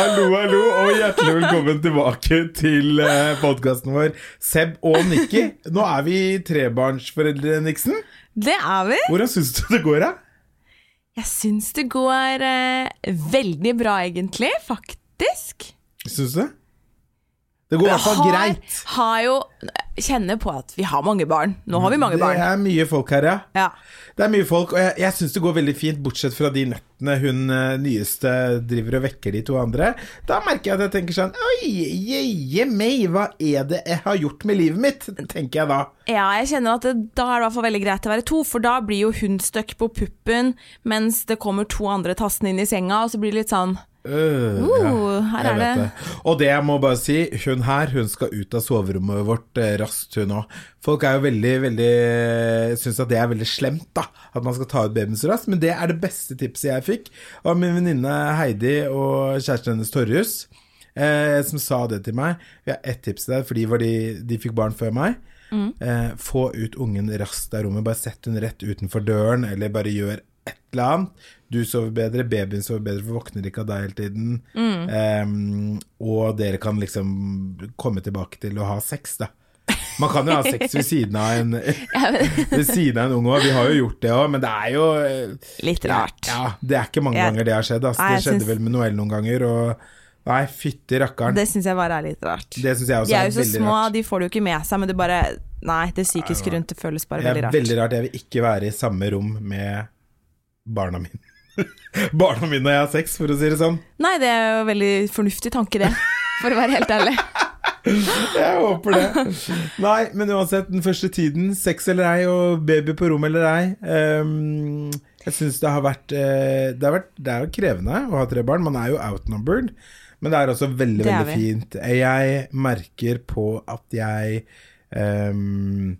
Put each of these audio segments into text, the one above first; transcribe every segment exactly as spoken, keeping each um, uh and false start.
Hallo, hallo, og hjertelig velkommen tilbake til podcasten vår Seb og Nicky. Nå er vi trebarnsforeldre, Niksen. Det er vi. Hvordan synes du det går da? Jeg synes det går eh, veldig bra egentlig, faktisk. Synes du det? Det går i hvert fall greit. Har jo, kjenner på at vi har mange barn. Nå har vi mange barn. Det er mye folk her, ja. Ja. Det er mye folk, og jeg, jeg synes det går veldig fint, bortsett fra de nøttene hun nyeste driver og vekker de to andre. Da merker jeg at jeg tenker sånn, oi, je, je, meg, hva er det jeg har gjort med livet mitt? Tenker jeg da. Ja, jeg kjenner at det, da er det i hvert fall veldig greit å være to, for da blir jo hun støkk på puppen, mens det kommer to andre tassene inn i senga, og så blir det litt sånn, Uh, uh, ja, her er det. det Og det jeg må bare si, hun her, hun skal ut av soverommet vårt raskt hun også. Folk er jo veldig, veldig synes at det er veldig slemt da, at man skal ta ut babyen så raskt. Men det er det beste tipset jeg fikk av min venninne Heidi og kjæresten hennes Torjus eh, som sa det til meg. Vi har ett tips der, fordi de, de fikk barn før meg. mm. eh, Få ut ungen raskt av rommet. Bare sett hun rett utenfor døren, eller bare gjør et eller annet. Du sover bedre, babyen sover bedre, for våkner ikke av deg hele tiden. Mm. Um, og dere kan liksom komme tilbake til å ha sex, da. Man kan jo ha sex ved siden av en, ved siden av en unge, vi har jo gjort det også, men det er jo... Litt rart. Ja, det er ikke mange jeg, ganger det har skjedd, altså. Det skjedde synes... vel med Noell noen ganger, og... Nei, fytte rakkeren. Det synes jeg bare er litt rart. Det synes jeg også er veldig rart. De er jo så små, rart. De får det jo ikke med seg, men det bare... Nei, det psykiske rundt, det føles bare veldig rart. Det er veldig rart, jeg vil ikke være i samme rom med barna mine. Barna mine og jeg har sex, for å si det sånn. Nei, det er jo en veldig fornuftig tanke det, for å være helt ærlig. Jeg håper det. Nei, men uansett, den første tiden, sex eller ei, og baby på rom eller ei, um, jeg synes det har vært, uh, det har vært, det er jo krevende å ha tre barn, man er jo outnumbered, men det er også veldig, er veldig fint. Jeg merker på at jeg um,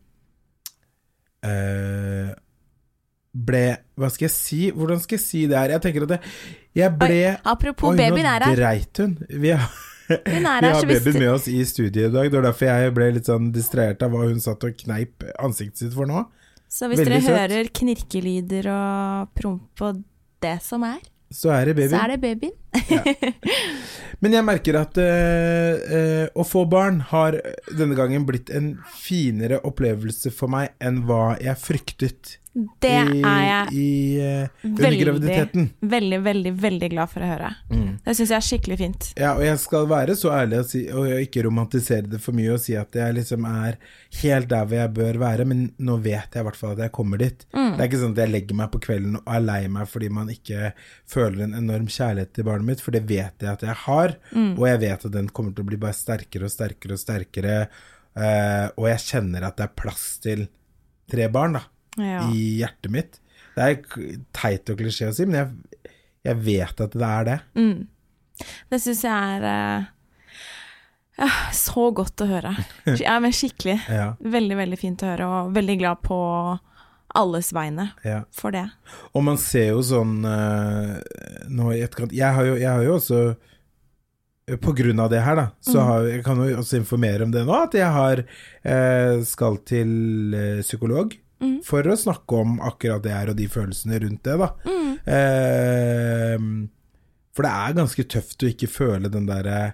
uh, ble, hva skal jeg si, hvordan skal jeg si det her? Jeg tenker at det, jeg ble oi, apropos oi, babyen er her. Dreit hun. Vi har, vi har babyen med oss i studiet i dag. Det var derfor jeg ble litt sånn distrahert av hva hun satt og kneip ansiktet sitt for nå. Så hvis veldig dere søtt. Hører knirkelyder og promp og det som er, så er det babyen. Så er det babyen. Ja. Men jeg merker at uh, uh, å få barn har denne gangen blitt en finere opplevelse for meg enn hva jeg fryktet. Det I, er jeg i, uh, veldig, veldig, veldig, veldig glad for å høre. Mm. Det synes jeg er skikkelig fint. Ja, og jeg skal være så ærlig og, si, og ikke romantisere det for mye og si at jeg liksom er helt der hvor jeg bør være, men nå vet jeg i hvert fall at jeg kommer dit. Mm. Det er ikke sånn at jeg legger meg på kvelden og er lei meg fordi man ikke føler en enorm kjærlighet til barnet mitt, for det vet jeg at jeg har, mm. og jeg vet at den kommer til å bli bare sterkere og sterkere og sterkere, uh, og jeg kjenner at det er plass til tre barn da. Ja. I hjertet mitt. Det er teit og klisjé å si, men jeg, jeg vet at det er det. Mm. Det synes jeg er uh, så godt å høre. Ja, men skikkelig. Ja. Veldig, veldig fint å høre, og veldig glad på alles vegne ja. For det. Og man ser jo sånn uh, nå i etterkant, jeg har jo, jeg har jo også på grunn av det her da, så har, jeg kan jo også informere om det nå, at jeg har, uh, skal til uh, psykolog. Mm. For å snakke om akkurat det her og de følelsene rundt det da. Mm. Eh, for det er ganske tøft å ikke føle den der eh,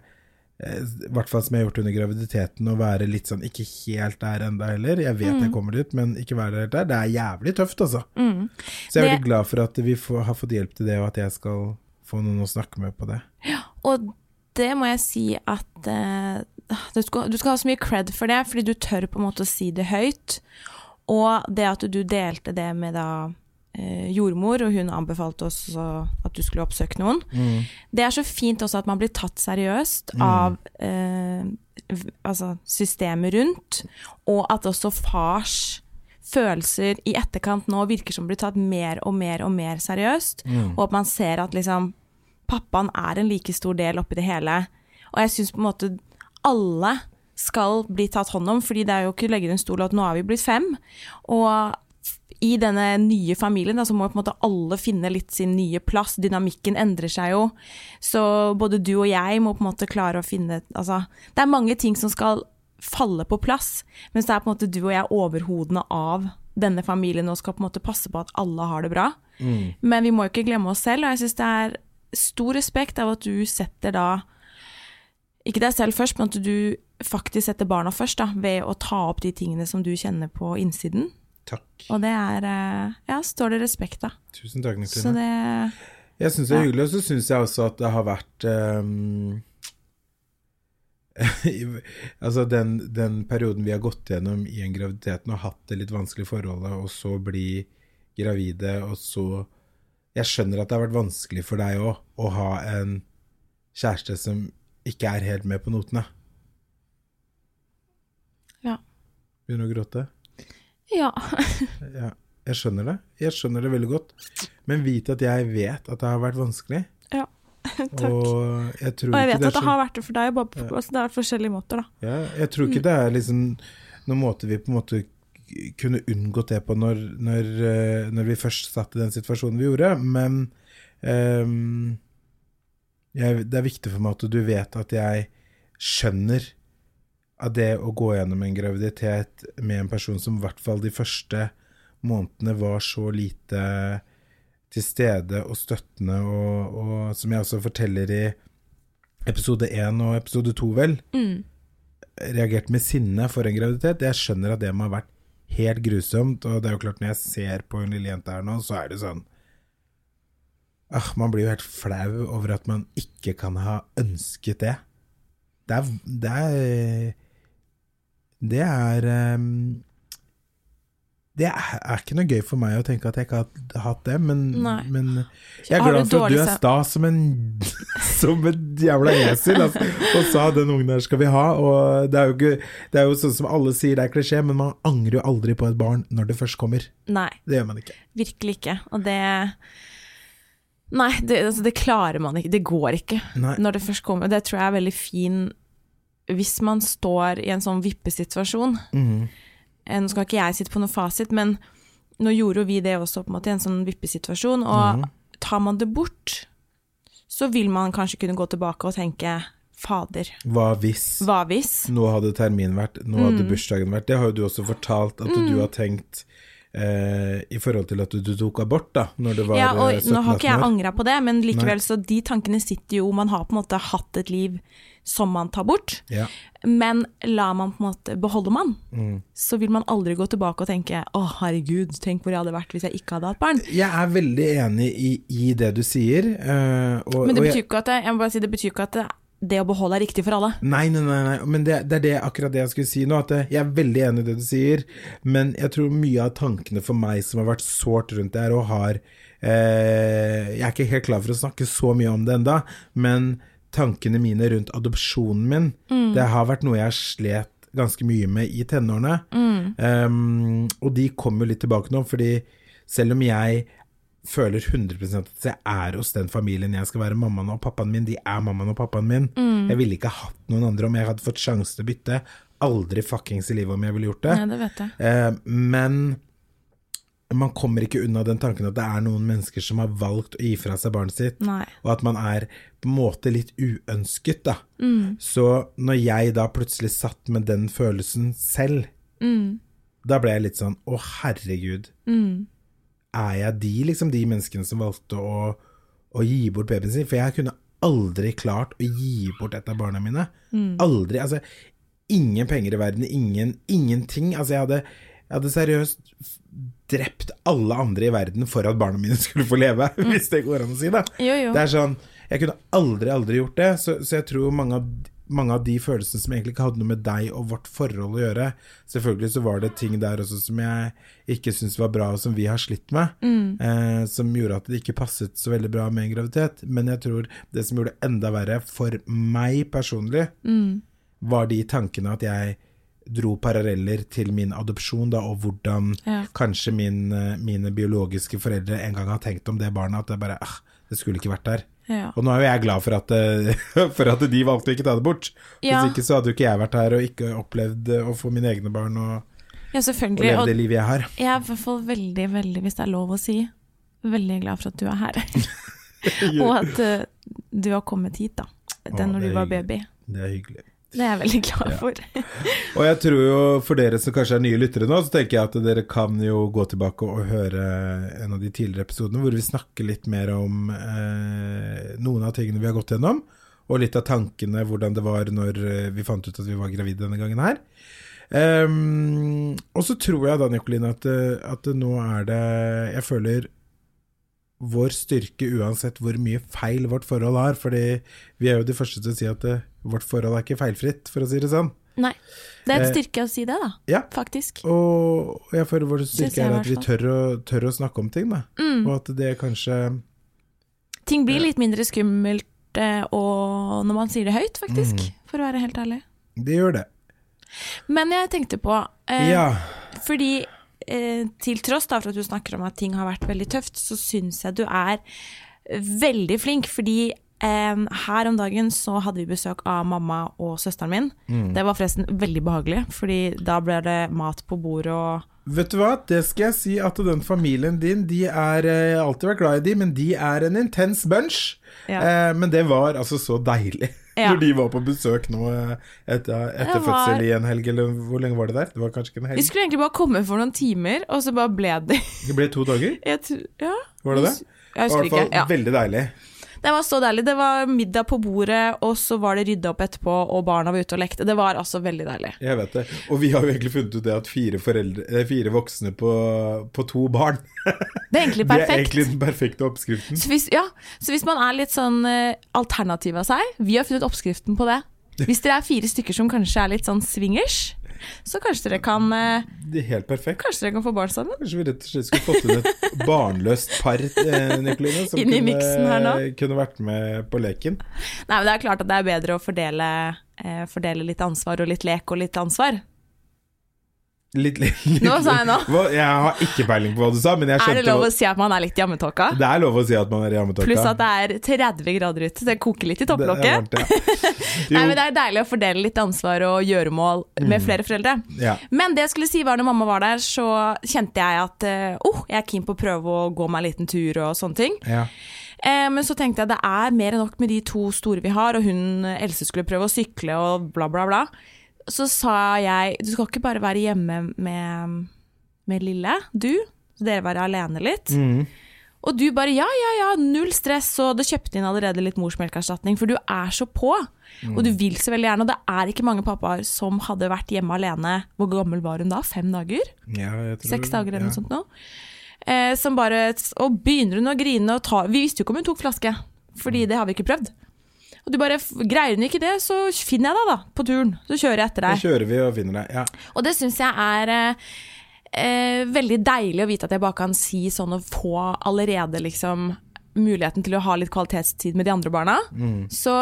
i hvert fall som jeg har gjort under graviditeten, å være litt sånn ikke helt der enda heller. Jeg vet mm. jeg kommer dit, men ikke være der helt der. Det er jævlig tøft altså. Mm. Så jeg er det... veldig glad for at vi får, har fått hjelp til det, og at jeg skal få noen å snakke med på det. Ja, og det må jeg si at eh, du, skal, du skal ha så mye cred for det, fordi du tør på en måte å si det høyt. Og det at du delte det med da, eh, jordmor, og hun anbefalte oss at du skulle oppsøke noen. Mm. Det er så fint også at man blir tatt seriøst mm. av eh, altså systemet rundt, og at også fars følelser i etterkant nå virker som blir tatt mer og mer og mer seriøst, mm. og at man ser at liksom, pappaen er en like stor del oppi det hele. Og jeg synes på en måte alle... skal bli tatt hånd om, fordi det er jo ikke å legge den stol at nå har vi blitt fem, og i denne nye familien da, så må på en måte alle finne litt sin nye plass, dynamikken endrer seg jo, så både du og jeg må på en måte klare å finne, altså, det er mange ting som skal falle på plass, mens det er på en måte du og jeg overhodene av denne familien, og skal på en måte passe på at alle har det bra, mm. men vi må jo ikke glemme oss selv, og jeg synes det er stor respekt av at du setter da ikke deg selv først, men at du faktisk setter barna først da, ved å ta opp de tingene som du kjenner på innsiden. Takk. Og det er, ja, står det respekt da. Tusen takk, Nikolene. Så det Jeg synes det er ja. hyggelig, og så synes jeg også at det har vært um, altså den, den perioden vi har gått gjennom i en graviditeten og hatt det litt vanskelige forholdet, og så bli gravide, og så jeg skjønner at det har vært vanskelig for deg også å ha en kjæreste som ikke er helt med på notene. Ja. Begynner å gråte? Ja. ja. Jeg skjønner det. Jeg skjønner det veldig godt. Men vit at jeg vet at det har vært vanskelig. Ja, takk. Og jeg, tror og jeg vet det at det har vært det for deg, bare på, ja. altså det har vært forskjellige måter da. Ja, jeg tror ikke mm. det er liksom noen måte vi på en måte kunne unngått det på når, når, når vi først satt i den situasjonen vi gjorde, men um, jeg, det er viktig for meg at du vet at jeg skjønner at det å gå gjennom en graviditet med en person som i hvert fall de første månedene var så lite til stede og støttende og, og som jeg også forteller i episode en og episode to vel mm. reagert med sinne for en graviditet, jeg skjønner at det må ha vært helt grusomt, og det er jo klart når jeg ser på en lille jente her nå, så er det sånn ah, man blir jo helt flau over at man ikke kan ha ønsket det det er, det er Det er um, Det er, er ikke noe gøy for meg å tenke at jeg ikke har hatt det, men, men jeg er glad for at du er sta som en, som en jævla esel, altså. Og sa den ungen der skal vi ha, og det er, jo ikke, det er jo sånn som alle sier det er klisjé, men man angrer jo aldri på et barn når det først kommer. Nei, det gjør man ikke. Virkelig ikke, og det... Nei, det, altså det klarer man ikke, det går ikke Nei. Når det først kommer. Det tror jeg er veldig fin hvis man står i en sånn vippesituasjon. Mhm. Nå skal ikke jeg sitte på noe fasit, men nå gjorde vi det også på en måte i en sånn vippesituasjon, og mm. tar man det bort, så vil man kanskje kunne gå tilbake og tenke, fader. Hva hvis? Hva hvis? Nå hadde terminen vært, nå mm. hadde bursdagen vært. Det har jo du også fortalt, at mm. du har tenkt eh, i forhold til at du, du tok abort da, når det var sytten atten år. Ja, og nå har ikke jeg angret på det, men likevel Nei. Så de tankene sitter jo, man har på en måte hatt et liv som man tar bort, ja. Men la man på en måte, beholder man, mm. så vil man aldri gå tilbake og tenke, åh herregud, tenk hvor jeg hadde vært hvis jeg ikke hadde hatt barn. Jeg er veldig enig i, i det du sier. Uh, og, men det betyr ikke at, det, jeg må bare si, det betyr ikke at det, det å beholde er riktig for alle. Nei, nei, nei, nei. Men det, det er det, akkurat det jeg skulle si nå, at jeg er veldig enig i det du sier, men jeg tror mye av tankene for meg som har vært sårt rundt der og har, uh, jeg er ikke helt klar for å snakke så mye om det enda, men tankene mine rundt adopsjonen min, mm. det har vært noe jeg slet ganske mye med i tenårene. Mm. Um, og de kommer jo litt tilbake nå, fordi selv om jeg føler hundre prosent at jeg er hos den familien jeg skal være mammaen og pappaen min, de er mammaen og pappaen min. Mm. Jeg ville ikke hatt noen andre om jeg hadde fått sjanse til å bytte. Aldri fuckings i livet om jeg ville gjort det. Nei, det vet jeg. Uh, men man kommer ikke unna den tanken at det er noen mennesker som har valgt å gi fra seg barnet sitt, Nei. Og at man er på en måte litt uønsket da. Mm. Så når jeg da plutselig satt med den følelsen selv, mm. da ble jeg litt sånn, å herregud, mm. er jeg de, liksom, de menneskene som valgte å, å gi bort babyen sin? For jeg kunne aldri klart å gi bort et av barna mine. Mm. Aldri, altså, ingen penger i verden, ingen, ingenting. Altså, jeg hadde... Jeg hadde seriøst drept alle andre i verden for at barna mine skulle få leve, mm. hvis det går an å si det. Jo, jo. Det er sånn, jeg kunne aldri, aldri gjort det, så, så jeg tror mange av, mange av de følelsene som egentlig ikke hadde noe med deg og vårt forhold å gjøre, selvfølgelig så var det ting der også som jeg ikke synes var bra og som vi har slitt med, mm. eh, som gjorde at det ikke passet så veldig bra med en graviditet, men jeg tror det som gjorde det enda verre for meg personlig, mm. var de tankene at jeg dro paralleller til min adopsjon da, og hvordan ja. Kanskje min, mine biologiske foreldre en gang har tenkt om det barnet, at det bare, ah, det skulle ikke vært der. Ja. Og nå er jo jeg glad for at, for at de valgte ikke ta det bort. Ja. Hvis ikke så hadde jo ikke jeg vært her og ikke opplevd å få mine egne barn og, ja, og leve det livet jeg har. Jeg er i hvert fall veldig, veldig, hvis det er lov å si, veldig glad for at du er her. Og at uh, du har kommet hit da, den Åh, når du var baby. Det er hyggelig. Det er jeg veldig glad for. Ja. Og jeg tror jo, for dere som kanskje er nye lyttere nå, så tenker jeg at dere kan jo gå tilbake og høre en av de tidligere episodene, hvor vi snakker litt mer om eh, noen av tingene vi har gått gjennom, og litt av tankene, hvordan det var når vi fant ut at vi var gravide denne gangen her. Um, og så tror jeg da, Nikolene, at, at nå er det, jeg føler, vår styrke uansett hvor mye feil vårt forhold har, fordi vi er jo de første til å si at det, vårt forhold er ikke feilfritt, for å si det sånn. Nei, det er en styrke å si det da, ja. Faktisk. Og jeg føler vår styrke er at vi tør å, tør å snakke om ting da, mm. og at det kanskje... Ting blir litt mindre skummelt, og når man sier det høyt faktisk, mm. for å være helt ærlig. Det gjør det. Men jeg tenkte på, eh, ja. fordi... til tross da, for at du snakker om at ting har vært veldig tøft, så synes jeg du er veldig flink, fordi eh, her om dagen så hadde vi besøk av mamma og søsteren min. Mm. Det var forresten veldig behagelig, fordi da ble det mat på bordet og... Vet du hva? Det skal jeg si at den familien din, de er, jeg har alltid vært glad i de, men de er en intens bunch. Ja. Eh, men det var altså så deilig. Ja. Når de var på besøk nå etter, etter var... fødsel i en helg, eller hvor lenge var det der? Det var kanskje ikke en helg. Vi skulle egentlig bare komme for noen timer, og så bare ble det... Det ble to dager? Jeg tror, ja. Var det det? Jeg husker ikke, ja. I hvert fall veldig deilig. Det var så deilig. Det var middag på bordet, og så var det ryddet opp etterpå, og barna var ute og lekte. Det var altså veldig deilig. Jeg vet det. Og vi har jo egentlig funnet ut det at fire, foreldre, fire voksne på, på to barn. Det er egentlig perfekt. Det er egentlig den perfekte oppskriften. Så hvis, ja, så hvis man er litt sånn uh, alternativ av seg, vi har funnet oppskriften på det. Hvis dere er fire stykker som kanskje er litt sånn swingers, så kanskje dere kan... Uh, det er helt perfekt. Kanskje dere kan få barn sammen. Kanskje vi rett og slett skulle fått inn et barnløst par, Nikolene, som kunne, kunne vært med på leken. Nei, men det er klart at det er bedre å fordele, uh, fordele litt ansvar og litt lek og litt ansvar. Litt, litt, litt. Nå sa jeg nå. Jeg har ikke peiling på hva du sa, men jeg skjønte... Er det lov å si at man er litt jammetåka? Det er lov å si at man er jammetåka. Pluss at det er tretti grader ute, så det koker litt i topplokket. Det er varmt, ja. Nei, men det er deilig å fordele litt ansvar og gjøremål med flere foreldre. Mm. Ja. Men det jeg skulle si var når mamma var der, så kjente jeg at oh, jeg er keen på å prøve å gå meg en liten tur og sånne ting. Ja. Eh, men så tenkte jeg at det er mer enn nok med de to store vi har, og hun, Else, skulle prøve å sykle og bla bla bla. Så sa jeg, du skal ikke bare være hjemme med, med Lille, du, så dere var alene litt. Mm. Og du bare, ja, ja, ja, null stress, og du kjøpte inn allerede litt morsmelkerstatning, for du er så på, mm. og du vil så veldig gjerne, og det er ikke mange pappaer som hadde vært hjemme alene. Hvor gammel var hun da? Fem dager? Ja, jeg tror, Seks dager eller ja. Noe sånt nå. Eh, som bare, og begynner hun å grine, og ta, vi visste jo ikke om hun tok flaske, fordi det har vi ikke prøvd. Og du bare, greier hun ikke det, så finner jeg deg da, på turen. Så kjører jeg etter deg. Så kjører vi og finner deg, ja. Og det synes jeg er eh, veldig deilig å vite at jeg bare kan si sånn og få allerede liksom muligheten til å ha litt kvalitetstid med de andre barna. Mm. Så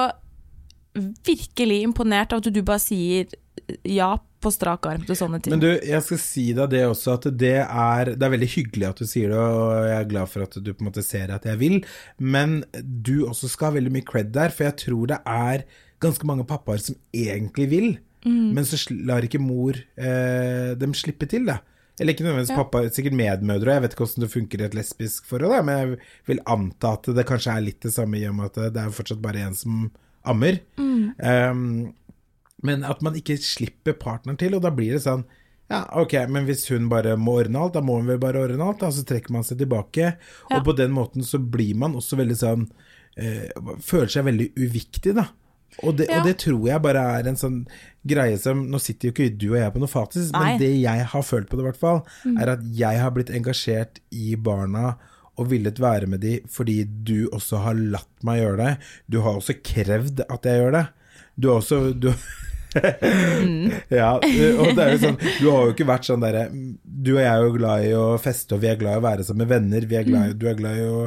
virkelig imponert av at du bare sier ja på strak arm til sånne ting. Men du, jeg skal si deg det også, at det er, det er veldig hyggelig at du sier det, og jeg er glad for at du på en måte ser at jeg vil, men du også skal ha veldig mye cred der, for jeg tror det er ganske mange pappaer som egentlig vil, mm. men så lar ikke mor eh, dem slippe til det. Eller ikke nødvendigvis ja. Pappa, sikkert medmødre, og jeg vet ikke hvordan det funker i et lesbisk forhold, men jeg vil anta at det kanskje er litt det samme i og med at det er fortsatt bare en som ammer. Mm. Um, men at man ikke slipper partneren til, og da blir det sånn, ja, ok, men hvis hun bare må ordne alt, da må hun vel bare ordne alt, da, så trekker man seg tilbake, ja. Og på den måten så blir man også veldig sånn, eh, føler seg veldig uviktig da, og det, ja. Og det tror jeg bare er en sånn greie som, nå sitter jo ikke du og jeg på noe fatis, Nei. Men det jeg har følt på det i hvert fall, mm. er at jeg har blitt engasjert i barna, og villet være med de, fordi du også har latt meg gjøre det, du har også krevd at jeg gjør det, du har også... Du mm. ja, og det er jo sånn, du har jo ikke vært sånn der, du og jeg er jo glad i å feste, og vi er glad i å være sammen med venner, vi er glad i, du er glad i å,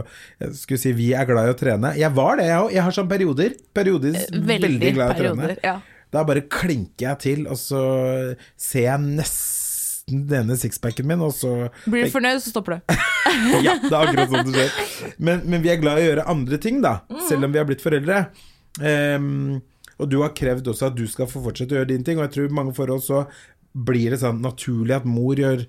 jeg skulle si, vi er glad i å trene. Jeg var det, jeg også, jeg har sånn perioder, perioder, veldig, veldig glad i å perioder, trene. Ja. Da bare klinker jeg til, og så ser jeg nesten denne sixpacken min, og så... Blir du fornøyd, så stopper du. Ja, det er akkurat sånn det skjer. Men, men vi er glad i å gjøre andre ting da, mm. selv om vi har blitt foreldre. Ehm... Um, Og du har krevd også at du skal få fortsette å gjøre din ting, og jeg tror i mange forhold så blir det sånn naturlig at mor gjør,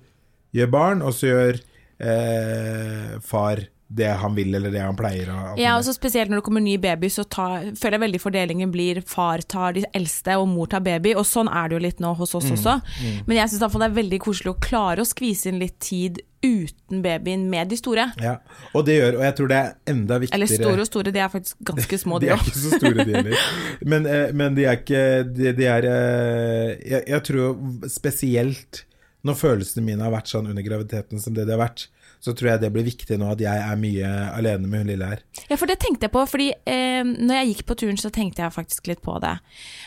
gjør barn, og så gjør eh, far det han vill eller det han pleier å, ja, og så spesielt når det kommer ny baby så tar, føler jeg veldig fordelingen blir far tar de eldste og mor tar baby og sånn er det jo litt nå hos oss mm, også mm. men jeg synes i hvert fall det er veldig koselig å klare å skvise inn litt tid utan babyen med de store. Ja. Och det gör och jag tror det är ända viktigare. Eller stora och stora, det är faktiskt ganska små de. Det är inte så stora de. Men men det är inte det är jag jag tror speciellt när känslorna mina har varit sån under graviditeten som det det har varit så tror jag det blir viktigt nu att jag är mycket alene med hon lilla här. Ja, för det tänkte jag på fördi eh, när jag gick på turen så tänkte jag faktiskt lite på det.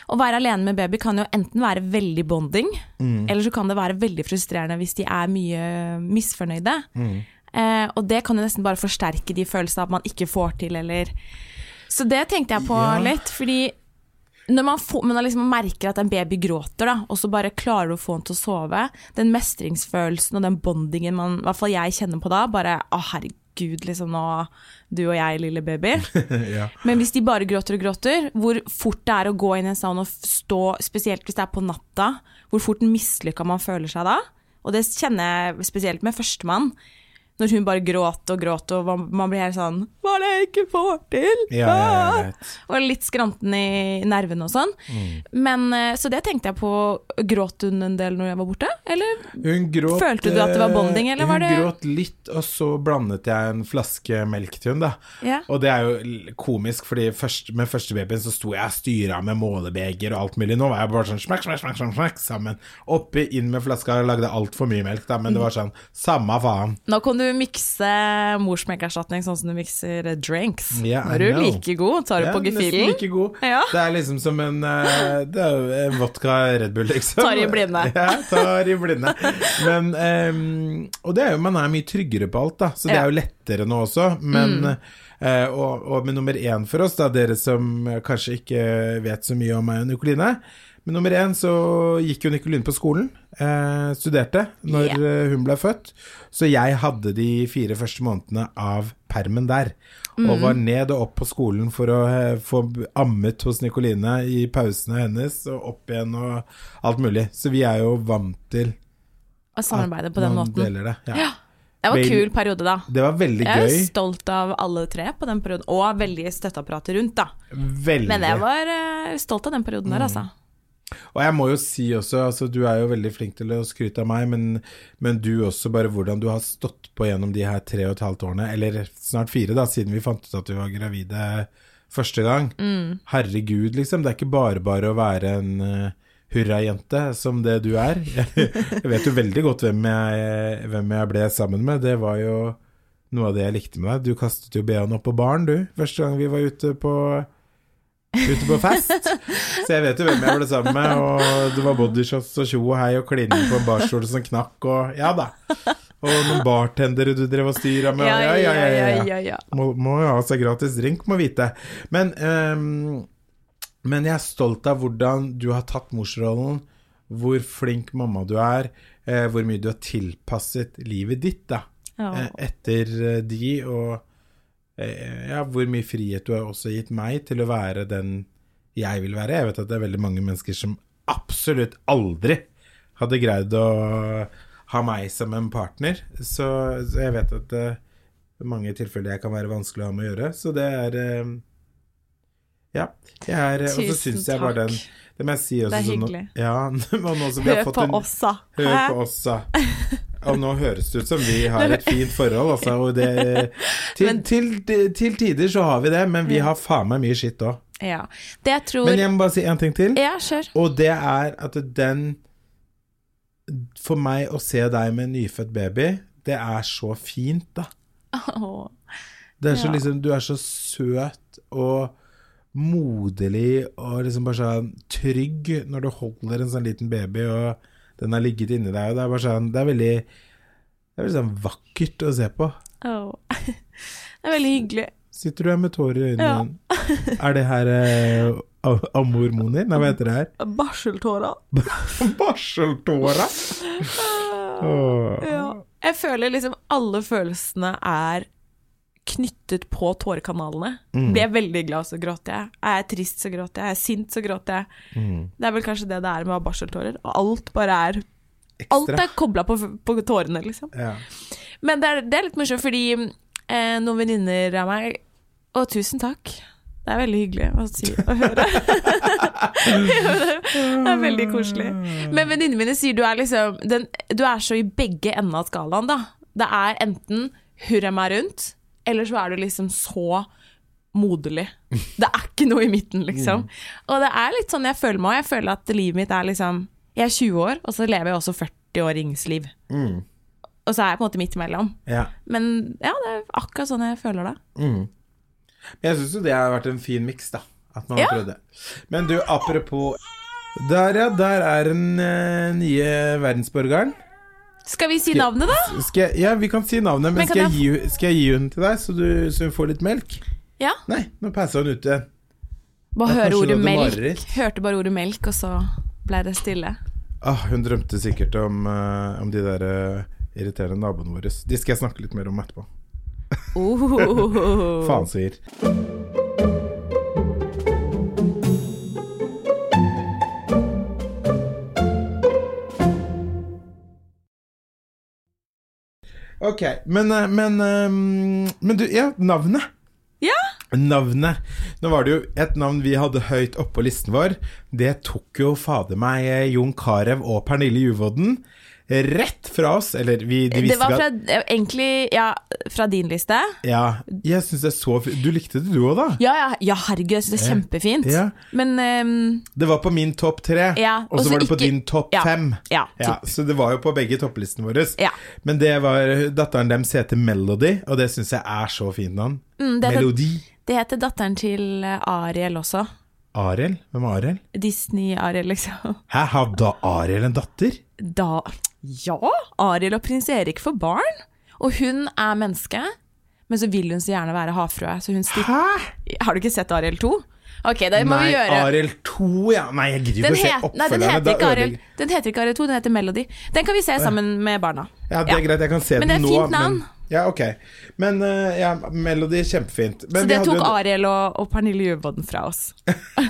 Att vara alene med baby kan ju enten vara väldigt bonding mm. eller så kan det vara väldigt frustrerande hvis de är mycket missförnöjda. Mm. Eh, och det kan ju nästan bara förstärka de känslorna att man inte får till eller så det tänkte jag på ja. Lite fördi när man får man liksom märker att en baby gråter då och så bara klarar du att få henne att sova den mästringskänslan och den bondingen man I alla fall jag känner på då bara ah herregud liksom nå du och jag lilla baby. ja. Men hvis de bara gråter och gråter, hur fort det är att gå in I en sauna och stå speciellt hvis det är på natten, hur fort misslyckas man känner sig då? Och det känner jag speciellt med förstman. När hon bara gråt och gråt och man blir helt sån vad det inte får till ja, ja, och lite skranten I nerven och sån mm. men så det tänkte jag på gråt under en del när jag var borta eller hon gråt kände du att det var bonding eller var det hon gråt lite och så blandade jag en flaska mjölk till hon då ja. Och det är ju komiskt för det med första babyn så stod jag styra med målebeger och allt möjligt nu var jag bara sån smack smack smack smack smack samman uppe in med flaskan och lagde allt för mycket mjölk då men det var sån samma fan du mixe morsmelkerstatning sånn som du mixer drinks. Yeah, er du like god, tar du yeah, på gefilen. Like god. Ja. Det er liksom som en, det er en vodka Red Bull liksom. Tar I blinde. Ja, tar I blinde. Men, um, og det er jo, man er mye tryggere på alt da, så det er jo lettere nå også, men mm. uh, og, og med nummer en for oss da, dere som kanskje ikke vet så mye om meg og Nikolene, men nummer en så gick ju Nikolene på skolan, eh, studerte när yeah. hon blev född. Så jag hade de fyra första månaderna av permen där mm. och var ned och upp på skolan för att eh, få ammet hos Nikolene I pauserna hennes och upp igen och allt möjligt. Så vi är ju vant till att samarbeta på den måten. Det. Ja. Ja. Det var en kul period då. Det var väldigt gøy. Jag är stolt av alla tre på den perioden och väldigt stöttapparatet runt då. Men jag var eh, stolt av den perioden där mm. alltså. Och jag måste ju si också alltså du är er ju väldigt flink till att skryta av mig men men du också bara hur du har stått på genom de här tre och ett halvt åren eller snart fyra då sedan vi fant ut att du var gravid första gång. Mm. Herregud liksom det är er inte bara bara att vara en hurrajente som det du är. Er. Jag vet ju väldigt gott vem jag vem jag blev samman med. Det var ju något av det jag likte med dig. Du kastade ju ben upp på barn du första gången vi var ute på ute på fest. Så jag vet ju vem jag blev sammen med och det var bodyshots och tjo och hej och klinning på en barstol som knack och ja då. Och någon bartender du drev och styra med. Ja ja ja ja ja. ja. Må, må ha så gratis drink må vite. Men um, men jag är stolt av hurdan du har tagit morsrollen, hur flink mamma du är, eh, hur mycket du har tillpassat livet ditt då. Ja. Eh, efter de och ja, hvor mye frihet du har også gitt meg til å være den jeg vil være. Jeg vet at det er veldig mange mennesker som absolutt aldri hadde greid å ha meg som en partner, så, så jeg vet at det er mange tilfeller jeg kan være vanskelig å ha med å gjøre, så det er ja, jeg er, og så synes jeg bare den det må jeg si også. Det er hyggelig. Sånn, ja, og nå som vi har fått en, hør på oss da. Hør på oss da. Och nu hörs det ut som vi har ett fint förhåll alltså och det till till till tider så har vi det men vi har fan med mycket shit då. Ja. Det jag tror Men jag måste bara säga si en ting till. Ja, kör. Och det är att den för mig att se dig med en nyfödd baby, det är så fint då. Åh. Det är så liksom du är så söt och moderlig och liksom bara så trygg när du håller en sån liten baby och den har ligget inne där och det är bara sån det är väldigt det är liksom vackert att se på. Ja. Det är väldigt hyggligt. Sitter du här med tårar I ögonen? Är ja. Det här eh, amormoner? Nej, vad heter det här? Barseltårar. Barseltårar. oh. Ja. Jag känner liksom alla känslorna är er knyttet på tårkanalerna. Mm. Blir väldigt glad så gråter jag. Är er trist så gråter jag. Är er sint så gråter jag. Mm. Det är er väl kanske det det är er med barseltårar och allt bara är er, allt är er kopplat på på tårarna liksom. Ja. Men det är er, det är er lite morsomt för eh, noen venninner av meg. Og tusen takk. Det er veldig hyggelig å si og høre. Det er veldig koselig. Men venninnene mine sier du er liksom den, du er så i begge enden av skalaen da. Det er enten hurra meg rundt, eller så er du liksom så moderlig. Det er ikke noe i midten liksom. Og det er litt sånn jeg føler meg. Jeg føler at livet mitt er liksom jeg er tjue år, og så lever jeg også førti årings liv. Mm. Og så er jeg på en måte midt imellom. Ja. Men ja, det er akkurat sånn jeg føler det. Mm. Men jeg synes jo det har vært en fin mix da, at man har ja. prøvd det. Men du, apropos der ja, der er den uh, nye verdensborgeren. Skal vi si skal, navnet da? Skal jeg, ja, vi kan si navnet, men, men skal, jeg... Jeg gi, skal jeg gi hun til deg så, du, så hun får litt melk? Ja. Nei, nå passer hun ute. Bare høre ordet melk. Hørte bare ordet melk, og så ble det stille. Ah, hun drømte sikkert om, uh, om de der uh, irriterende naboene våre. De skal jeg snakke litt mer om etterpå. Oh. Faen sier. Ok, men men men du ja navnet. Ja. Navnet. Nå var det jo et navn vi hadde høyt opp på listen vår. Det tok jo fader meg Jon Karev og Pernille Jøboden. Rett fra oss, eller vi de visste det var fra, at... egentlig, ja, fra din liste. Ja, jeg synes det er så fint. Du likte det du også da? Ja, ja, ja herregud, jeg synes det er kjempefint ja. Men um... det var på min topp tre ja. Og så var det ikke... på din topp ja. fem ja, ja, så det var jo på begge topplisten våre ja. Men det var, datteren dem heter Melody, og det synes jeg er så fint navn mm, det Melody heter, det heter datteren til Ariel også. Ariel? Hvem er Ariel? Disney-Ariel liksom. Hæ, hadde Ariel en datter? Da... Ja, Ariel og prins Erik får barn. Og hun er menneske. Men så vil hun så gjerne være havfrø så hun stil... Hæ? Har du ikke sett Ariel to? Ok, da må nei, vi gjøre Ariel to, ja. Nei, jeg gidder ikke å se oppfølgende. Den heter ikke Ariel to, den heter Melody. Den kan vi se sammen med barna. Ja, det er ja. greit, jeg kan se den nå. Men det er nå, fint navn men... Ja, ok. Men ja, Melody er kjempefint. Men så det tok en... Ariel og, og Pernille Jøboden fra oss.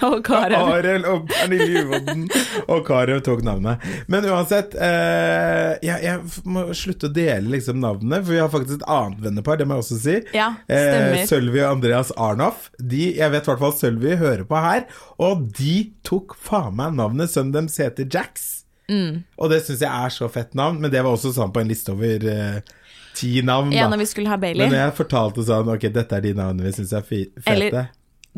Og Karev. Ariel og Pernille Jøboden og Karev tok navnet. Men uansett, eh, jeg, jeg må slutte å dele liksom navnet, for vi har faktisk et annet vennepar, det må jeg også si. Ja, stemmer. Eh, Sølvi og Andreas Arnoff. De, jeg vet i hvert fall Sølvi hører på her, og de tok faen meg navnet som de heter Jax. Mm. Og det synes jeg er så fett navn, men det var også sånn på en liste over... Eh, ti navn da. Ja, når vi skulle ha Bailey. Men jeg fortalte sånn, ok, dette er de navnene vi synes er fete. Eller,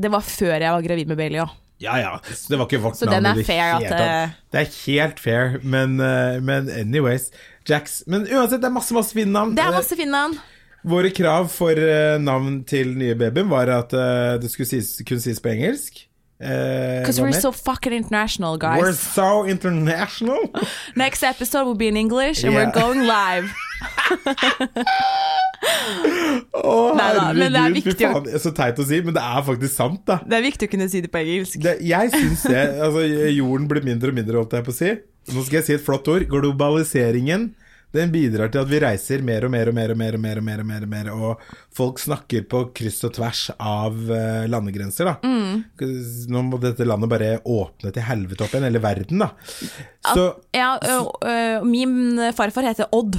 det var før jeg var gravid med Bailey også. Ja, ja, så det var ikke vårt så navn. Så den er fair at... Annet. Det er helt fair, men, men anyways, Jax. Men uansett, det er masse, masse fine navn. Det er masse fine navn. Våre krav for navn til nye babyen var at det skulle sies, kunne sies på engelsk. Because uh, we're so fucking international, guys. We're so international. Next episode will be in English, and yeah. we're going live. oh, Nei da, men det er viktig faen, så teit å si, men det er faktisk sant da. Det er viktig å kunne si det på engelsk det, jeg synes det, altså jorden blir mindre og mindre, holdt jeg på å si. Nå skal jeg si et flott ord, globaliseringen. Den bidrar til at vi reiser mer og mer og mer og mer og mer og mer og mer og, mer, og folk snakker på kryss og tvers av landegrenser da. Mm. Nå må dette landet bare åpne til helvete opp igjen, eller verden da. Så, ja, ø, ø, min farfar heter Odd.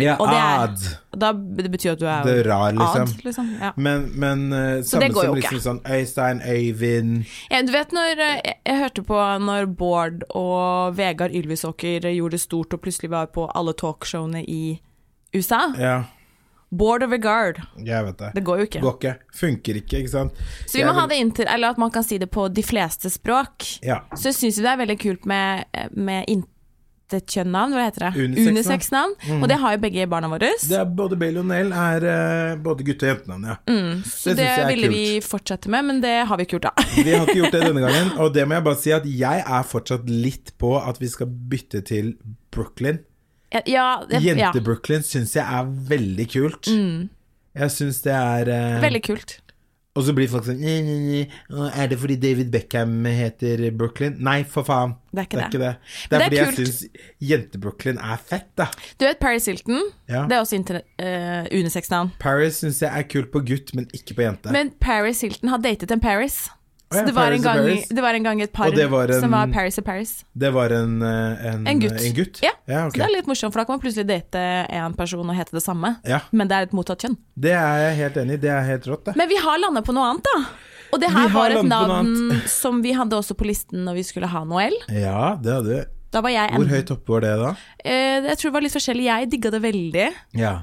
Ja, og det er, ad. Da betyr at du er, det er rar liksom, ad, liksom. Ja. Men, men uh, samme som liksom sånn Øystein, Øyvind ja, du vet når jeg, jeg hørte på når Bård og Vegard Ylvisåker gjorde det stort og plutselig var på alle talkshowene i U S A ja. Bård og Vegard jeg vet det. Det går jo ikke, går ikke. Funker ikke, ikke sant? Så vi må jeg ha det inter, eller at man kan si det på de fleste språk ja. Så synes jeg det er veldig kult med, med inter et kjønnavn, hva heter det? Unisex-navn mm. Og det har jo begge barna våre. Det er både Bailey og Noell er uh, både gutte- og jentenavn ja. Mm. Så det, det ville vi fortsette med, men det har vi ikke gjort da. Vi har ikke gjort det denne gangen. Og det må jeg bare si at jeg er fortsatt litt på at vi skal bytte til Brooklyn ja, ja, ja. Jente-Brooklyn synes jeg er veldig kult mm. Jeg synes det er uh... veldig kult. Og så blir folk sånn nye, nye, nye. Er det fordi David Beckham heter Brooklyn? Nei, for faen. Det er ikke det. Det er, ikke det. Det er, det er fordi kult. Jeg synes jente-Brooklyn er fett da. Du vet Paris Hilton ja. Det er også inter- uh, unisex-navn. Paris synes jeg er kult på gutt, men ikke på jente. Men Paris Hilton har datet en Paris Så det var, gang, det var en gang et par var en, som var Paris og Paris. Det var en, en, en gutt, en gutt. Ja. Ja, okay. Så det er litt morsomt, for da kan man plutselig date en person og hete det samme ja. Men det er et mottatt kjønn. Det er jeg helt enig i, det er helt rått det. Men vi har landet på noe annet da. Og det her var et navn som vi hadde også på listen når vi skulle ha Noell. Ja, det hadde vi. Da var jeg en. Hvor høyt oppe var det da? Jeg tror det var litt forskjellig. Jeg digget det veldig. Ja.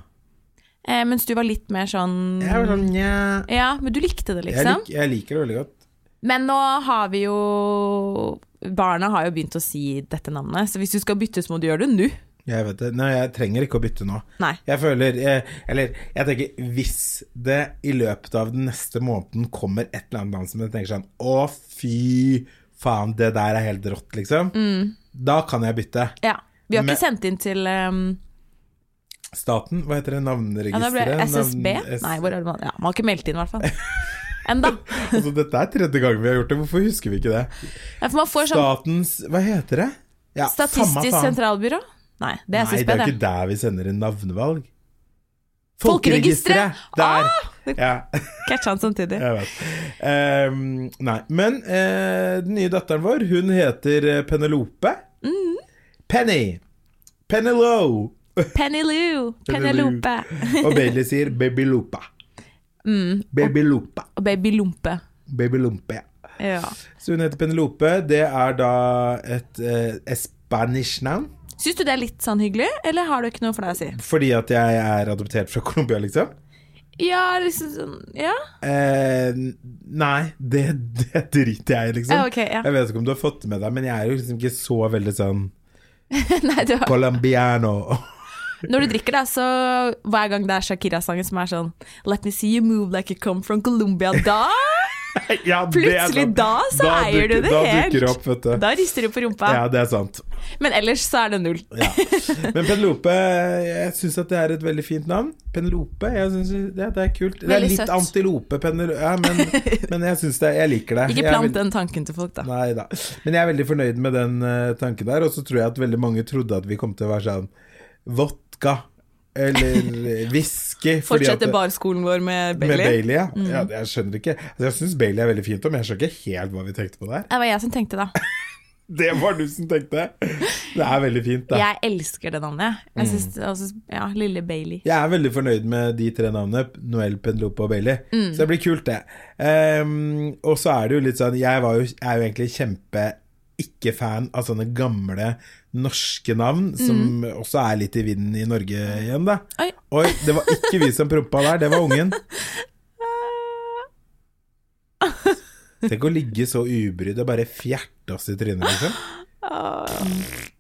Mens du var litt mer sånn, jeg var sånn ja. Ja, men du likte det liksom. Jeg, lik, jeg liker det veldig godt. Men nå har vi jo, barna har jo begynt å si dette navnet. Så hvis du skal bytte så må du gjøre det nå. Jeg vet det, nei jeg trenger ikke å bytte nå. Nei. Jeg føler, jeg, eller jeg tenker hvis det i løpet av den neste måneden kommer et eller annet navn som jeg tenker sånn, å fy faen det der er helt rått liksom mm. Da kan jeg bytte. Ja, vi har ikke Men, sendt inn til um... staten, hva heter det, navneregisteret ja, S S B, Navn... nei hvor er det man ja, man har ikke meldt inn i hvert fall enda. Altså, dette er tredje gang vi har gjort det. Hvorfor husker vi ikke det? Ja, man får sånn... Statens, hva heter det? Ja, Statistisk sentralbyrå? Nei, det er S S B. Nei, det er ikke der vi sender en navnevalg. Folkeregisteret! Der! Ah! Ja. Catch han samtidig. Jeg vet. Um, nei, men uh, den nye datteren vår, hun heter Penelope. Mm. Penny. Penny Lou. Penny Lou. Penelope. Og Bailey sier Baby Lupa. Mm. Babylope. Og babylumpe. Babylumpe, ja. Ja. Så hun heter Penelope. Det er da et eh, espanisk navn. Synes du det er litt sånn hyggelig, eller har du ikke noe for deg å si? Fordi at jeg er adoptert fra Colombia, liksom? Ja, liksom sånn, ja. Eh, nei, det, det driter jeg, liksom. Eh, okay, ja. Jeg vet ikke om du har fått med deg, men jeg er jo liksom ikke så veldig sånn nei, du har... Colombiano. Når du drikker da, så hver gang det er Shakira-sangen som er sånn Let me see you move like you come from Colombia Da ja, plutselig da, så da eier duker, du det da helt duker opp, vet du. Da rister du på rumpa. Ja, det er sant. Men ellers så er det null ja. Men Penelope, jeg synes at det er et veldig fint navn. Penelope, jeg synes det, det er kult. Det er litt søtt. Antilope Penelope, ja, men, men jeg synes det, jeg liker det. Ikke plant den tanken til folk da. Nei da, men jeg er veldig fornøyd med den uh, tanken der. Og så tror jeg at veldig mange trodde at vi kom til å være sånn vått eller viske. Fortsetter barskolen vår med Bailey, med Bailey ja. Mm. Ja, jeg skjønner ikke altså, jeg synes Bailey er veldig fint, men jeg skjønner ikke helt hva vi tenkte på der. Det var jeg som tenkte da. Det var du som tenkte. Det er veldig fint da. Jeg elsker det navnet. Jeg synes, mm. altså, ja, lille Bailey. Jeg er veldig fornøyd med de tre navnene Noel, Penelope og Bailey mm. Så det blir kult det um, og så er det jo litt sånn Jeg, var jo, jeg er jo egentlig kjempe ikke fan av sånne gamle norske navn som mm. også er litt i vinden i Norge igjen da. Oi. Oi, det var ikke vi som prompa der, det var ungen. Tenk å ligge så ubrydd og bare fjerte oss i trynet liksom. uh,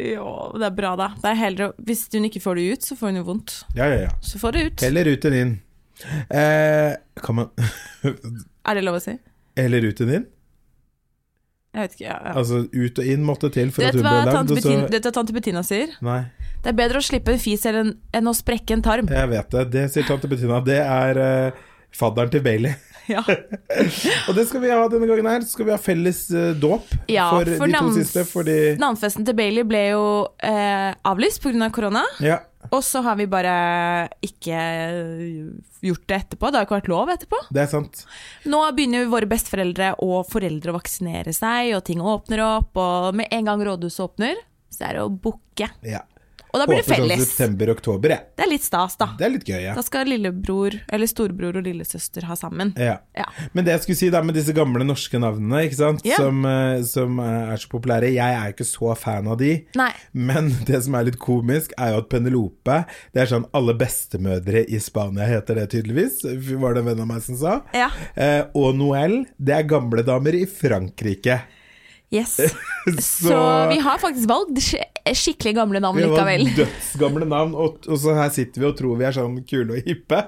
Ja, det er bra da. Det er heller, hvis hun ikke får det ut, så får hun jo vondt. Ja, ja, ja. Så får det ut. Heller ut enn inn. Uh, kan man er det lov å si? Heller ut enn inn? Jeg vet ikke, ja, ja. Altså ut og inn måtte til for vet at hun ble lagd så... Vet du hva Tante Bettina sier? Nei. Det er bedre å slippe en fis enn, enn å sprekke en tarm. Jeg vet det, det sier Tante Bettina. Det er uh, fadderen til Bailey. Ja. Og det skal vi ha denne gangen her. Så skal vi ha felles uh, dåp ja, for, for de navn... to siste fordi... Navnfesten til Bailey ble jo uh, avlyst på grunn av korona ja. Og så har vi bare ikke gjort det etterpå. Det har ikke vært lov etterpå. Det er sant. Nå begynner våre besteforeldre og foreldre å vaksinere seg, og ting åpner opp, og med en gang rådhuset åpner, så er det å bukke. Ja. Og da blir det felles. Sånn september, oktober, ja. Det er litt stas da. Det er litt gøy, ja. Da skal lillebror, eller storbror og lillesøster ha sammen. Ja. Ja. Men det jeg skulle si da med disse gamle norske navnene, ikke sant? Yeah. Som, som er så populære. Jeg er ikke så fan av de. Nei. Men det som er litt komisk er jo at Penelope, det er sånn alle bestemødre i Spania heter det tydeligvis, var det en venn av meg som sa. Ja. Eh, og Noel, det er gamle damer i Frankrike. Yes. Så, så vi har faktisk valgt sk- skikkelig gamle navn likevel. Vi har dødsgamle navn og, og så her sitter vi og tror vi er sånn kule og hippe.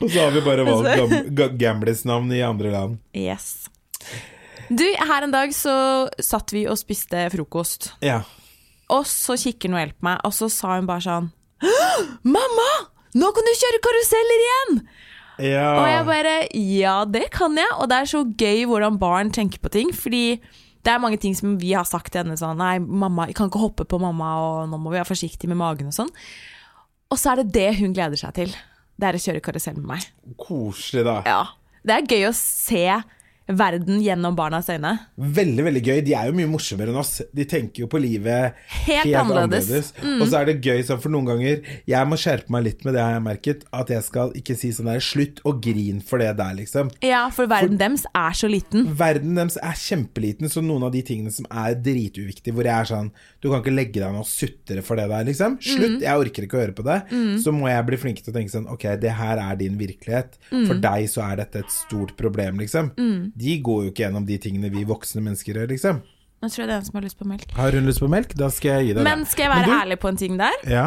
Og så har vi bare valgt gam- gamles navn i andre land. Yes. Du, her en dag så satt vi og spiste frokost. Ja. Og så kikker Noel på meg, og så sa hun bare sånn mamma, nå kan du kjøre karuseller igjen. Ja. Og jeg bare, ja det kan jeg. Og det er så gøy hvordan barn tenker på ting, fordi det er mange ting som vi har sagt til henne sånn, nei mamma, jeg kan ikke hoppe på mamma, og nå må vi være forsiktig med magen og sånn. Og så er det det hun gleder seg til. Det er å kjøre karusell med meg. Koselig da. Ja, det er gøy å se verden gjennom barnas øyne. Veldig, veldig gøy. De er jo mye morsommere enn oss. De tenker jo på livet helt, helt annerledes, annerledes. Mm. Og så er det gøy sånn, for noen ganger jeg må skjerpe meg litt med det jeg har merket, at jeg skal ikke si sånn der slutt og grin for det der liksom. Ja, for verden for, dems er så liten. Verden dems er kjempeliten. Så noen av de tingene som er drituviktige, hvor jeg er sånn, du kan ikke legge deg noe suttere for det der liksom. Slutt, mm. jeg orker ikke å høre på det. Mm. Så må jeg bli flink til å tenke sånn, ok, det her er din virkelighet. Mm. For deg så er dette et stort problem liksom. Mm. De går jo ikke gjennom de tingene vi voksne mennesker gjør, liksom. Nå tror jeg det er en som har lyst på melk. Har hun lyst på melk? Da skal jeg gi deg det. Men skal jeg være du... ærlig på en ting der? Ja.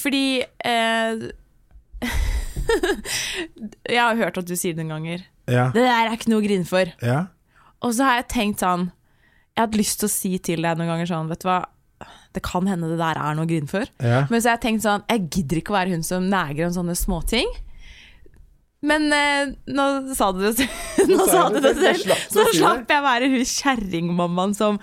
Fordi eh... jeg har hørt at du sier det noen ganger. Ja. Det der er ikke noe å grine for. Ja. Og så har jeg tenkt sånn, jeg har hatt lyst til å si til deg noen ganger sånn, vet du hva, det kan hende det der er noe å grine for. Ja. Men så har jeg tenkt sånn, jeg gidder ikke å være hun som neger om sånne små ting. Men eh, nå sa du det selv. Nå sa du det selv. Så slapp jeg være hun kjerringmammaen som,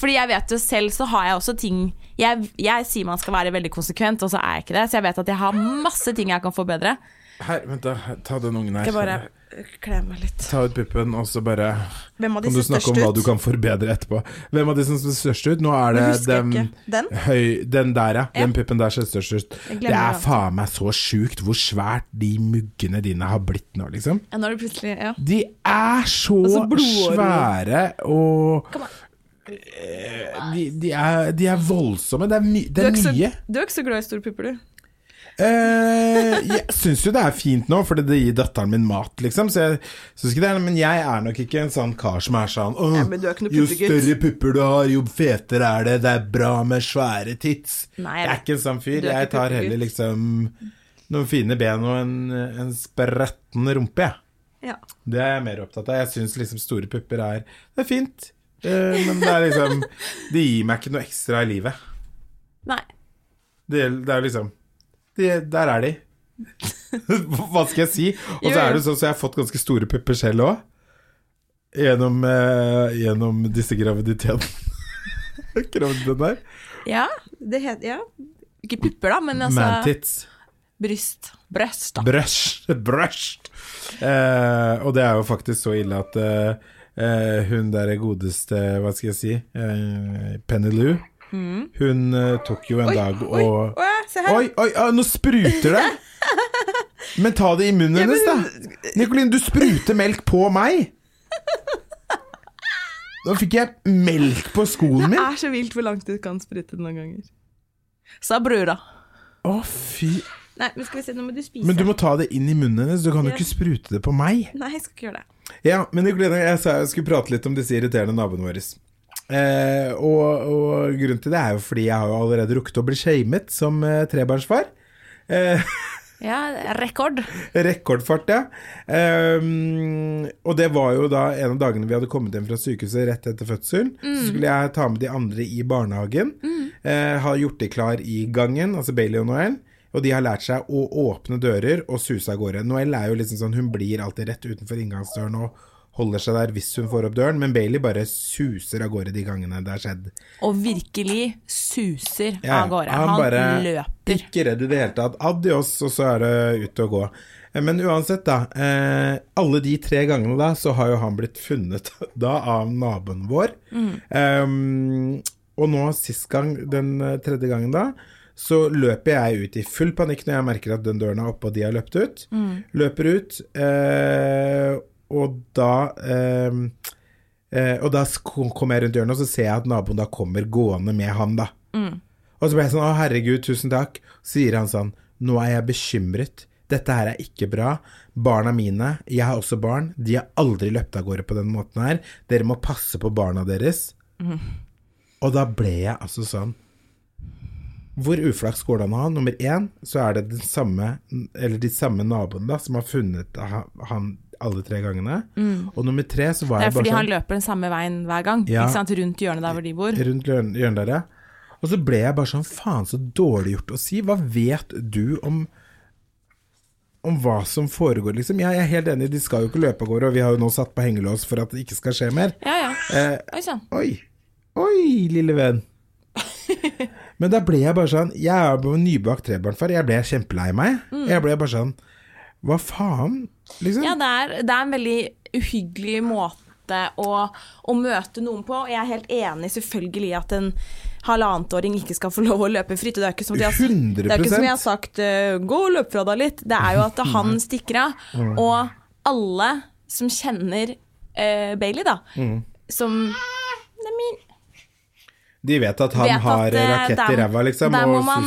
fordi jeg vet jo selv, så har jeg også ting jeg, jeg sier man skal være veldig konsekvent, og så er jeg ikke det. Så jeg vet at jeg har masse ting jeg kan forbedre. Her, vent da, ta den ungen her. Jeg bare klemmer meg litt. Ta ut puppen, og så bare kan du snakke om hva du kan forbedre etterpå. Hvem av de som ser størst ut? Nå er det den, den? Høy, den der, ja. Den puppen der ser størst ut. Det er faen meg så sjukt hvor svært de muggene dine har blitt nå, liksom. Ja, nå er det plutselig, ja. De er så svære, og de, de, er, de er voldsomme. Det er, my, det er, du er mye. Så, du er ikke så glad i store pupper, du. Eh, jeg synes jo det er fint nå, fordi det gir datteren min mat liksom. Så jeg synes ikke det er, men jeg er nok ikke en sånn kar som er sånn Åh, ja, jo større pupper du har, jo fetere er det. Det er bra med svære tits. Nei, jeg er ikke en sånn fyr. Jeg tar heller liksom noen fine ben og en, en spretten rumpe, ja. Det er jeg mer opptatt av. Jeg synes liksom store pupper er, det er fint, eh, men det er liksom, det gir meg ikke noe ekstra i livet. Nei. Det, det er liksom de, der er de. Hva skal jeg si? Og så er det sånn, så jeg har fått ganske store pupper selv også gjennom, eh, gjennom disse graviditetene. Graviditeten der. Ja, det heter, ja. Ikke pupper da, men altså mantits. Bryst. Brøst da. Brøst. Brøst. Eh, og det er jo faktisk så ille at eh, hun der er godeste, hva skal jeg si, eh, Penny Lou. Mm. Hun uh, tok jo en oi, dag og... Oi, oi, se her. Oi, oi, å, nå spruter det. Men ta det i munnen hennes ja, men... da. Nikolene, du spruter melk på meg. Nå fikk jeg melk på skolen min. Det er så vilt hvor langt du kan sprute noen ganger. Sa brura. Å, fy... Nei, men skal vi se, nå må du spise. Men du må ta det inn i munnen hennes. Du kan jo ja. Ikke sprute det på meg. Nei, jeg skal ikke gjøre det. Ja, men Nikolene, jeg sa jeg skulle prate litt om disse irriterende naboene våre. Eh, og, og grunnen til det er jo fordi jeg har jo allerede rukket å bli shamed som eh, trebarnsfar eh, ja, rekord rekordfart, ja eh, og det var jo da en av dagene vi hadde kommet inn fra sykehuset rett etter fødselen, mm. så skulle jeg ta med de andre i barnehagen, mm. eh, ha gjort de klar i gangen, altså Bailey og Noell, og de har lært seg å åpne dører og suse av gårde. Noell er jo liksom sånn, hun blir alltid rett utenfor inngangsdøren og holder seg der hvis hun får opp døren, men Bailey bare suser av gårde de gangene det har skjedd. Og virkelig suser ja, av gårde. Han, han bare løper. Ikke redd i det hele tatt. Adios, og så er det ute og gå. Men uansett da, eh, alle de tre gangene da, så har jo han blitt funnet da av naboen vår. Mm. Um, og nå sist gang, den tredje gangen da, så løper jeg ut i full panikk når jeg merker at den døren er oppe og de har løpt ut. Mm. Løper ut, eh, og da eh, eh, og da kommer jeg rundt hjørnet, og så ser jeg at naboen da kommer gående med han da. Mm. Og så ble jeg sånn, å herregud, tusen takk. Så sier han sånn, nå er jeg bekymret. Dette her er ikke bra. Barna mine, jeg har også barn, de har aldri løpt av gårde på den måten her. Dere må passe på barna deres. Mm. Og da ble jeg altså sånn, hvor uflaks går det an å ha? Nummer en, så er det den samme, eller de samme naboen da, som har funnet han alle tre gangene, mm. og nummer tre så var jeg bare sånn... Det er fordi han løper den samme veien hver gang, ja, ikke sant, rundt hjørnet der hvor de bor. Rundt hjørnet der, ja. Og så ble jeg bare sånn, faen så dårlig gjort å si, hva vet du om, om hva som foregår, liksom? Jeg er helt enig, de skal jo ikke løpe av gårde, og vi har jo nå satt på hengelås for at det ikke skal skje mer. Ja, ja. Eh, oi, sånn. Oi, oi, lille venn. Men da ble jeg bare sånn, jeg er jo nybakt trebarnfar, jeg ble kjempelei meg, mm. jeg ble bare sånn, hva faen, liksom? Ja, det er, det er en veldig uhyggelig måte å, å møte noen på. Jeg er helt enig selvfølgelig at en halvannetåring ikke skal få lov å løpe fritt. Det er ikke som de har, det er ikke som jeg har sagt, gå og løp fra deg litt. Det er jo at han stikker av. Og alle som kjenner uh, Bailey da, mm. som... Det er min... De vet at han vet har at, rakett der, i ræva, liksom. Der må, og man,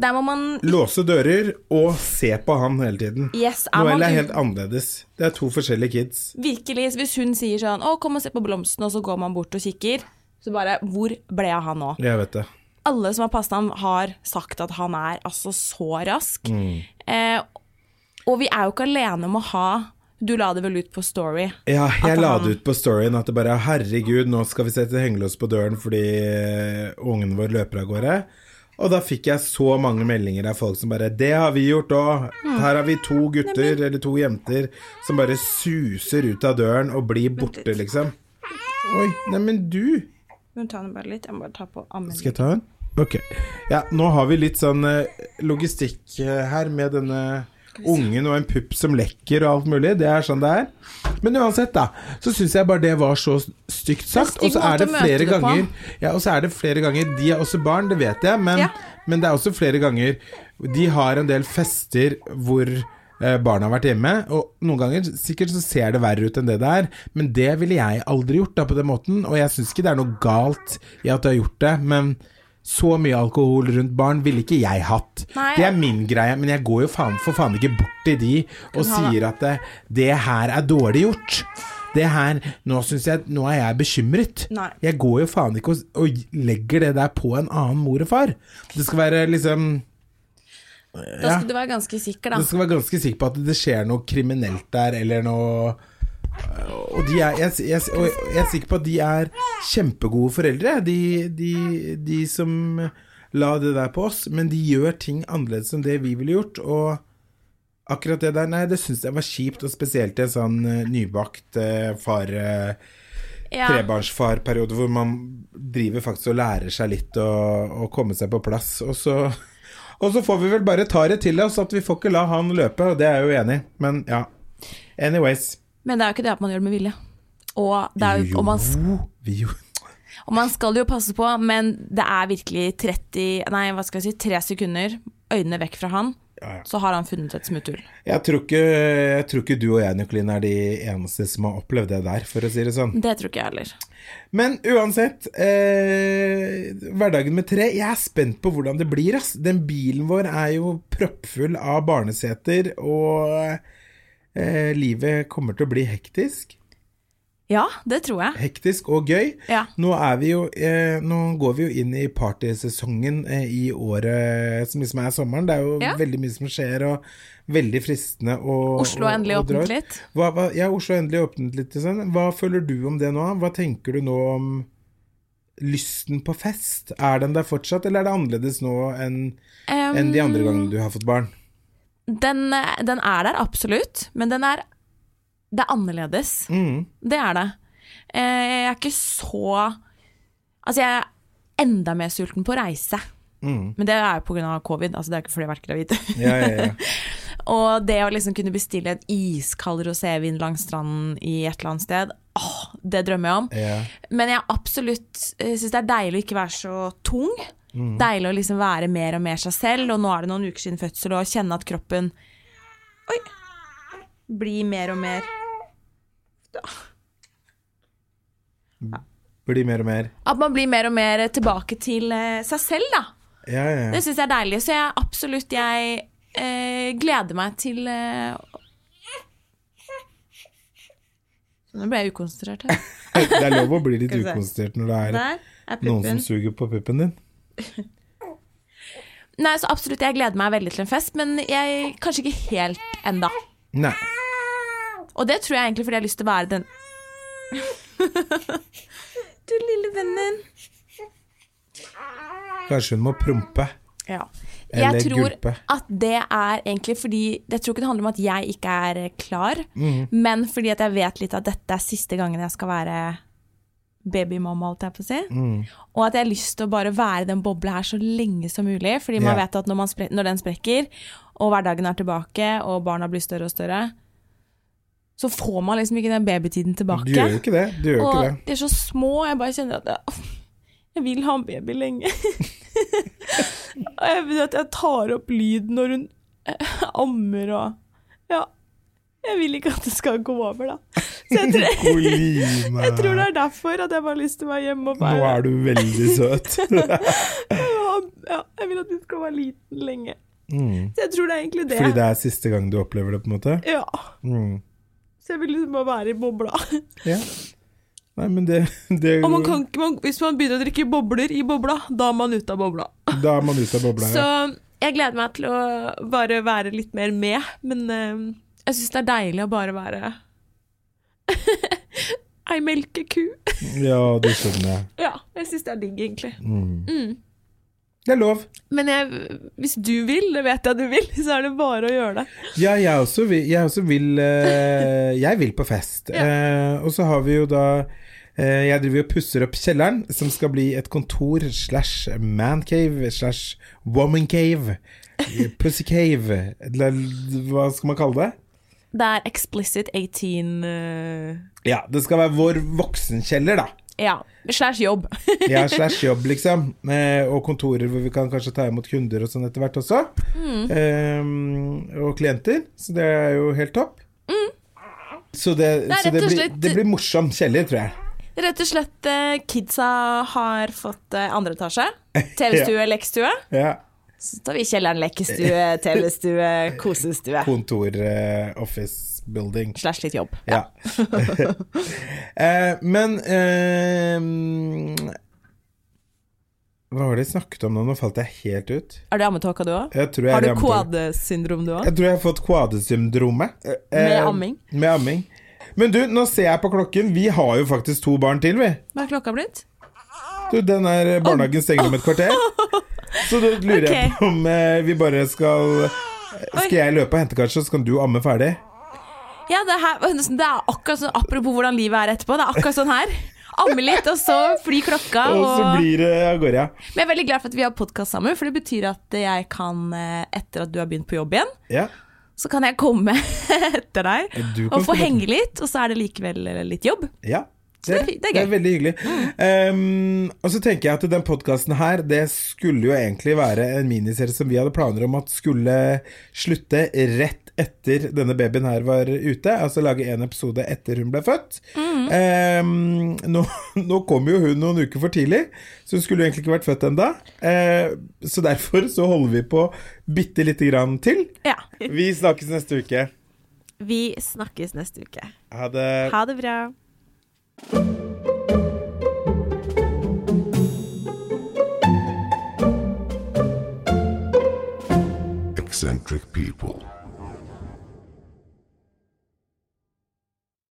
der må man... Låse dører og se på han hele tiden. Yes, er Noell er helt annerledes. Det er to forskjellige kids. Virkelig, hvis hun sier sånn, å, kom og se på blomsten, og så går man bort og kikker, så bare, hvor ble han nå? Jeg vet det. Alle som har passet ham har sagt at han er altså så rask. Mm. Eh, og vi er jo ikke alene om å ha... Du la det vel ut på story? Ja, jeg la det ut på storyen at det bare, herregud, nå skal vi sette hengelås på døren fordi ungen vår løper av gårde. Og da fikk jeg så mange meldinger av folk som bare, det har vi gjort også. Her har vi to gutter, eller to jenter, som bare suser ut av døren og blir borte, liksom. Oi, nei, men du... Nå tar den bare litt, jeg må bare ta på ammen. Skal jeg ta den? Ok. Ja, nå har vi litt sånn logistikk her med denne... ungen og en pupp som lekker og alt mulig. Det er sånn det er. Men uansett da, så synes jeg bare det var så stygt sagt. Og så er det flere ganger Ja, og så er det flere ganger de er også barn, det vet jeg, men, ja. men det er også flere ganger de har en del fester hvor eh, barna har vært hjemme. Og noen ganger sikkert så ser det verre ut enn det der, men det ville jeg aldri gjort da på den måten. Og jeg synes ikke det er noe galt i at du har gjort det, men så mye alkohol rundt barn vil ikke jeg hatt. Nei, det er min greie, men jeg går jo faen, for faen ikke bort til de og sier at det, det her er dårlig gjort. Det her, nå synes jeg, nå er jeg bekymret. Nei. Jeg går jo faen ikke og, og legger det der på en annen mor og far. Det skal være liksom... Ja, da skal du være ganske sikker da. Du skal være ganske sikker på at det skjer noe kriminelt der, eller noe... Og de er, jeg, jeg, og jeg er sikker på at de er kjempegode foreldre, de, de, de som la det der på oss, men de gjør ting annerledes enn det vi ville gjort. Og akkurat det der, nei, det synes jeg var kjipt, og spesielt i en sånn nybakt far, ja. trebarnsfarperiode, hvor man driver faktisk og lærer seg litt og, og kommer seg på plass. Og så, og så får vi vel bare ta det til oss at vi får ikke la han løpe, og det er jeg jo enig i. Men ja, anyways. Men det er jo ikke det at man gjør det med vilje. Og, det er jo, og, man, skal, og man skal jo passe på, men det er virkelig tretti, nei, hva skal jeg si, tre sekunder, øynene vekk fra han, ja, ja. Så har han funnet et smutthull. Jeg tror ikke, jeg tror ikke du og jeg, Nikolene, er de eneste som har opplevd det der, for å si det sånn. Det tror ikke jeg heller. Men uansett, eh, hverdagen med tre, jeg er spent på hvordan det blir. Ass. Den bilen vår er jo proppfull av barneseter, og... Eh, livet kommer til å bli hektisk. Ja, det tror jeg. Hektisk og gøy. Ja. Nå er vi jo eh, nå går vi jo inn i partysesongen eh, i året som liksom er sommeren. Det er jo ja. veldig mye som skjer og veldig fristende og Oslo er endelig åpnet litt. Hva, hva, ja, Oslo er endelig åpnet litt. Sånn. Hva føler du om det nå? Hva tenker du nå om lysten på fest? Er den der fortsatt, eller er det annerledes nå enn um... enn de andre gangene du har fått barn? Den, den er der absolutt, men den er, det er annerledes. Mm. Det er det. Jeg er ikke så, altså jeg er enda mer sulten på reise. Mm. Men det er jo på grunn av covid, altså det er ikke fordi jeg har vært gravid. Ja, ja, ja. Og det å liksom kunne bestille en iskald rosévin langs stranden i et eller annet sted, åh, det drømmer jeg om. Ja. Men jeg absolutt synes det er deilig å ikke være så tung. Mm. Deilig å liksom være mer og mer seg selv. Og nå er det noen uker siden fødsel, og kjenne at kroppen Oi blir mer og mer ja. Blir mer og mer At man blir mer og mer tilbake til eh, seg selv da ja, ja, ja. Det synes jeg er deilig. Så jeg absolutt jeg eh, gleder meg til eh... Nå ble jeg ukonsentrert her. Det er lov å bli litt ukonsentrert når det er, er noen som suger på puppen din. Nei, så absolutt, jeg gleder meg veldig til en fest, men jeg kanskje ikke helt enda. Nei. Og det tror jeg egentlig fordi jeg har lyst til å være den du lille vennen. Kanskje hun må prompe. Ja. Jeg tror gulpe. At det er egentlig fordi, jeg tror ikke det handler om at jeg ikke er klar, mm. men fordi at jeg vet litt at dette er siste gangen jeg skal være babymamma, alt jeg på å si mm. og at jeg har lyst til å bare være den bobla her så lenge som mulig, fordi man yeah. vet at når, man spre- når den sprekker og hverdagen er tilbake og barna blir større og større, så får man liksom ikke den babytiden tilbake. Du gjør jo ikke det, du gjør og ikke det. Og det er så små, jeg bare kjenner at jeg, jeg vil ha en baby lenge. Og jeg vet at jeg tar opp lyd når hun ammer og ja, jeg vil ikke at det skal gå over da. Så jeg tror, jeg tror det er derfor at jeg bare har lyst til å være hjemme og bare... Nå er du veldig søt. Ja, jeg vil at du skal være liten lenge. Mm. Så jeg tror det er egentlig det. Fordi det er siste gang du opplever det på en måte? Ja. Mm. Så jeg vil liksom bare være i bobla. Ja. Nei, men det... det og man kan, man, hvis man begynner å drikke bobler i bobla, da er man ute av bobla. Da er man ute av bobla, ja. Så jeg gleder meg til å bare være litt mer med, men øh, jeg synes det er deilig å bare være... Ei melkeku. Ja, det skjønner jeg. Ja, jeg synes det er digg egentlig. Mm. Mm. Det er lov. Men jeg, hvis du vil, det vet jeg du vil, så er det bare å gjøre det. Ja, jeg også vil, jeg, også vil, jeg vil på fest. Ja. Eh, og så har vi jo da, eh, jeg driver og pusser opp kjelleren, som skal bli et kontor slash man cave slash woman cave, pussy cave, hva skal man kalle det? Det er explicit eighteen uh... Ja, det skal være vår voksenkjeller da. Ja, slash jobb. Ja, slash jobb liksom. eh, Og kontorer hvor vi kan kanskje ta imot kunder og sånn etter hvert også. Mm. eh, Og klienter. Så det er jo helt topp. Mm. Så, det, Nei, så det, blir, slett... det blir morsom kjeller, tror jeg. Rett og slett, eh, kidsa har fått eh, andre etasje. T V-stue, lekstue. Ja. Så tar vi kjelleren, lekestue, telestue, kosestue. Kontor, uh, office building. Slash litt jobb. Ja. uh, men, uh, hva var det jeg snakket om nå? Nå falt jeg helt ut. Er det ammetåka du også? Jeg jeg har du kvadesyndrom du også? Jeg tror jeg har fått kvadesyndromet. Uh, med amming? Med amming. Men du, nå ser jeg på klokken. Vi har jo faktisk to barn til, vi. Hva er klokka blitt? Du, den er barnehagen stenger om et kvarter. Så da lurer okay. jeg på om eh, vi bare skal Skal jeg løpe og hente kanskje, så kan du amme ferdig. Ja, det, her, det er akkurat sånn. Apropos hvordan livet er etterpå, det er akkurat sånn her. Amme litt, og så flyr klokka Og, og så blir det, jeg går, ja. Men jeg er veldig glad for at vi har podcast sammen, for det betyr at jeg kan, etter at du har begynt på jobb igjen ja. Så kan jeg komme etter deg og få henge litt, og så er det likevel litt jobb. Ja. Det, det, er det er veldig hyggelig. um, Og så tenker jeg at den podcasten her, det skulle jo egentlig være en miniserie som vi hadde planer om at skulle slutte rett etter denne babyen her var ute. Altså lage en episode etter hun ble født. mm. um, nå, nå kom jo hun noen uker for tidlig, så hun skulle jo egentlig ikke vært født enda. uh, Så derfor så holder vi på bitte lite grann til. Ja. Vi snakkes neste uke. Vi snakkes neste uke. Ha det, ha det bra. Eccentric people.